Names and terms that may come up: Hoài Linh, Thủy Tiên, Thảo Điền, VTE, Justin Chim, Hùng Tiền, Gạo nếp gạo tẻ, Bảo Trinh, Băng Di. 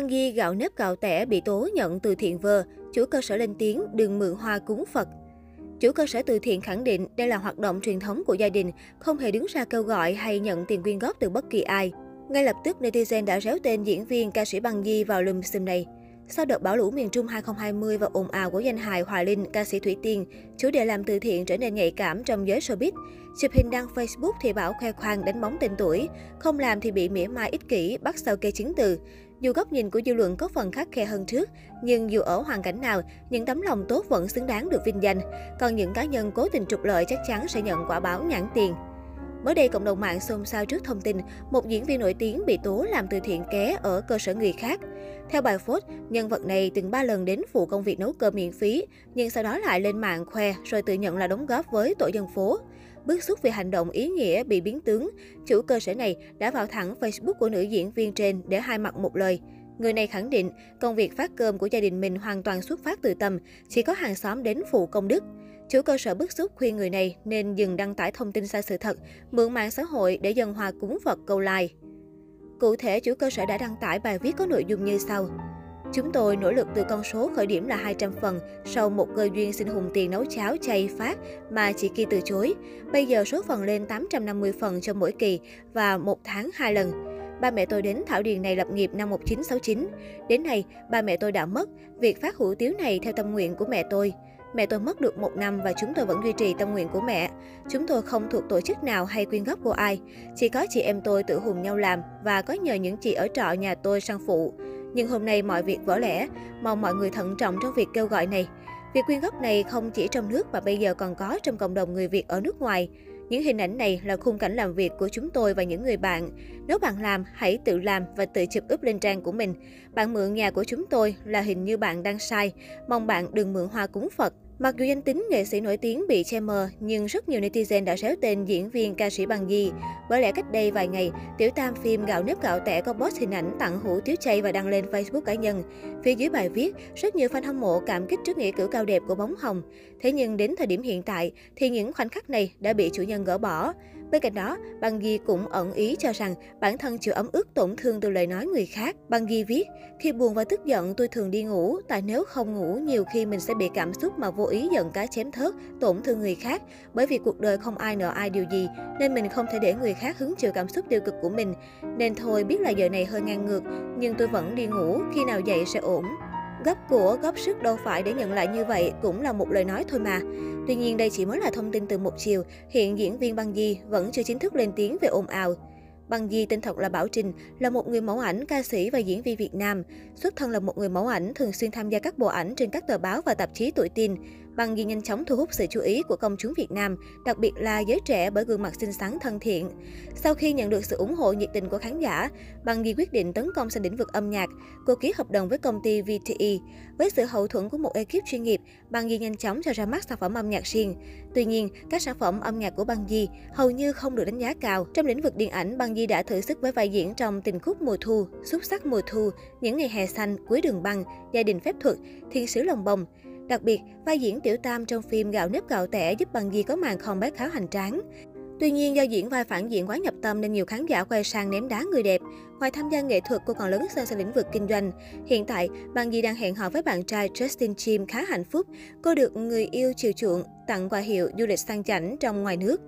Băng Di gạo nếp gạo tẻ bị tố nhận từ thiện vờ, chủ cơ sở lên tiếng đừng mượn hoa cúng Phật. Chủ cơ sở từ thiện khẳng định đây là hoạt động truyền thống của gia đình, không hề đứng ra kêu gọi hay nhận tiền quyên góp từ bất kỳ ai. Ngay lập tức, netizen đã réo tên diễn viên ca sĩ Băng Di vào lùm xùm này. Sau đợt bão lũ miền Trung 2020 và ồn ào của danh hài Hoài Linh, ca sĩ Thủy Tiên, chủ đề làm từ thiện trở nên nhạy cảm trong giới showbiz. Chụp hình đăng Facebook thì Bảo khoe khoang đánh bóng tên tuổi, không làm thì bị mỉa mai ích kỷ, bắt sao kê chứng từ. Dù góc nhìn của dư luận có phần khắt khe hơn trước, nhưng dù ở hoàn cảnh nào, những tấm lòng tốt vẫn xứng đáng được vinh danh. Còn những cá nhân cố tình trục lợi chắc chắn sẽ nhận quả báo nhãn tiền. Mới đây, cộng đồng mạng xôn xao trước thông tin một diễn viên nổi tiếng bị tố làm từ thiện ké ở cơ sở người khác. Theo bài phốt, nhân vật này từng 3 lần đến phụ công việc nấu cơm miễn phí, nhưng sau đó lại lên mạng khoe rồi tự nhận là đóng góp với tổ dân phố. Bức xúc về hành động ý nghĩa bị biến tướng, chủ cơ sở này đã vào thẳng Facebook của nữ diễn viên trên để hai mặt một lời. Người này khẳng định công việc phát cơm của gia đình mình hoàn toàn xuất phát từ tâm, chỉ có hàng xóm đến phụ công đức. Chủ cơ sở bức xúc khuyên người này nên dừng đăng tải thông tin sai sự thật, mượn mạng xã hội để dâng hoa cúng Phật câu like. Cụ thể, chủ cơ sở đã đăng tải bài viết có nội dung như sau. Chúng tôi nỗ lực từ con số khởi điểm là 200 phần, sau một cơ duyên xin Hùng Tiền nấu cháo chay phát mà chị kia từ chối. Bây giờ số phần lên 850 phần cho mỗi kỳ và một tháng 2 lần. Ba mẹ tôi đến Thảo Điền này lập nghiệp năm 1969. Đến nay, ba mẹ tôi đã mất. Việc phát hủ tiếu này theo tâm nguyện của mẹ tôi. Mẹ tôi mất được 1 năm và chúng tôi vẫn duy trì tâm nguyện của mẹ. Chúng tôi không thuộc tổ chức nào hay quyên góp của ai. Chỉ có chị em tôi tự hùng nhau làm và có nhờ những chị ở trọ nhà tôi sang phụ. Nhưng hôm nay mọi việc vỡ lẽ, mong mọi người thận trọng trong việc kêu gọi này. Việc quyên góp này không chỉ trong nước mà bây giờ còn có trong cộng đồng người Việt ở nước ngoài. Những hình ảnh này là khung cảnh làm việc của chúng tôi và những người bạn. Nếu bạn làm, hãy tự làm và tự chụp úp lên trang của mình. Bạn mượn nhà của chúng tôi là hình như bạn đang sai. Mong bạn đừng mượn hoa cúng Phật. Mặc dù danh tính nghệ sĩ nổi tiếng bị che mờ, nhưng rất nhiều netizen đã réo tên diễn viên ca sĩ Băng Di. Bởi lẽ cách đây vài ngày, tiểu tam phim Gạo nếp gạo tẻ có post hình ảnh tặng hủ tiếu chay và đăng lên Facebook cá nhân. Phía dưới bài viết, rất nhiều fan hâm mộ cảm kích trước nghĩa cử cao đẹp của bóng hồng. Thế nhưng đến thời điểm hiện tại thì những khoảnh khắc này đã bị chủ nhân gỡ bỏ. Bên cạnh đó, Băng Di cũng ẩn ý cho rằng bản thân chịu ấm ức tổn thương từ lời nói người khác. Băng Di viết, khi buồn và tức giận tôi thường đi ngủ, tại nếu không ngủ nhiều khi mình sẽ bị cảm xúc mà vô ý giận cá chém thớt, tổn thương người khác. Bởi vì cuộc đời không ai nợ ai điều gì, nên mình không thể để người khác hứng chịu cảm xúc tiêu cực của mình. Nên thôi biết là giờ này hơi ngang ngược, nhưng tôi vẫn đi ngủ, khi nào dậy sẽ ổn. Góp của, góp sức đâu phải để nhận lại như vậy cũng là một lời nói thôi mà. Tuy nhiên đây chỉ mới là thông tin từ một chiều, hiện diễn viên Băng Di vẫn chưa chính thức lên tiếng về ồn ào. Băng Di tên thật là Bảo Trinh, là một người mẫu ảnh, ca sĩ và diễn viên Việt Nam. Xuất thân là một người mẫu ảnh, thường xuyên tham gia các bộ ảnh trên các tờ báo và tạp chí tuổi teen. Băng Di nhanh chóng thu hút sự chú ý của công chúng Việt Nam, đặc biệt là giới trẻ bởi gương mặt xinh xắn thân thiện. Sau khi nhận được sự ủng hộ nhiệt tình của khán giả, Băng Di quyết định tấn công sang lĩnh vực âm nhạc. Cô ký hợp đồng với công ty VTE. Với sự hậu thuẫn của một ekip chuyên nghiệp, Băng Di nhanh chóng cho ra mắt sản phẩm âm nhạc riêng. Tuy nhiên, các sản phẩm âm nhạc của Băng Di hầu như không được đánh giá cao. Trong lĩnh vực điện ảnh, Băng Di đã thử sức với vai diễn trong Tình khúc mùa thu, Xúc sắc mùa thu, Những ngày hè xanh, Cuối đường băng, Gia đình phép thuật, Thiên sứ lồng bông. Đặc biệt, vai diễn tiểu tam trong phim Gạo nếp gạo tẻ giúp Băng Di có màn comeback khá hoành tráng. Tuy nhiên, do diễn vai phản diện quá nhập tâm nên nhiều khán giả quay sang ném đá người đẹp. Ngoài tham gia nghệ thuật, cô còn lấn sân sang lĩnh vực kinh doanh. Hiện tại, Băng Di đang hẹn hò với bạn trai Justin Chim khá hạnh phúc. Cô được người yêu chiều chuộng, tặng quà hiệu du lịch sang chảnh trong ngoài nước.